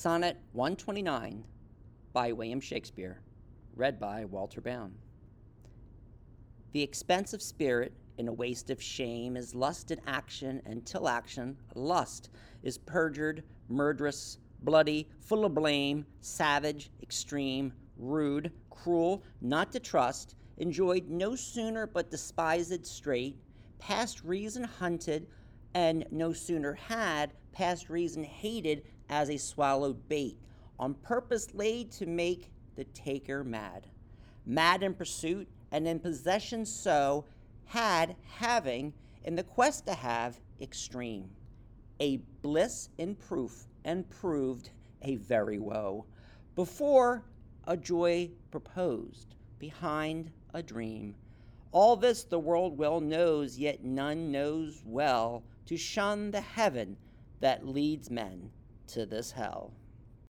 Sonnet 129 by William Shakespeare, read by Walter Baum. The expense of spirit in a waste of shame is lust in action, and till action, lust is perjured, murderous, bloody, full of blame, savage, extreme, rude, cruel, not to trust, enjoyed no sooner but despised straight, past reason hunted, and no sooner had, past reason hated, as a swallowed bait, on purpose laid to make the taker mad. Mad in pursuit, and in possession so, had, having, in the quest to have, extreme. A bliss in proof, and proved a very woe. Before, a joy proposed, behind, a dream. All this the world well knows, yet none knows well to shun the heaven that leads men to this hell.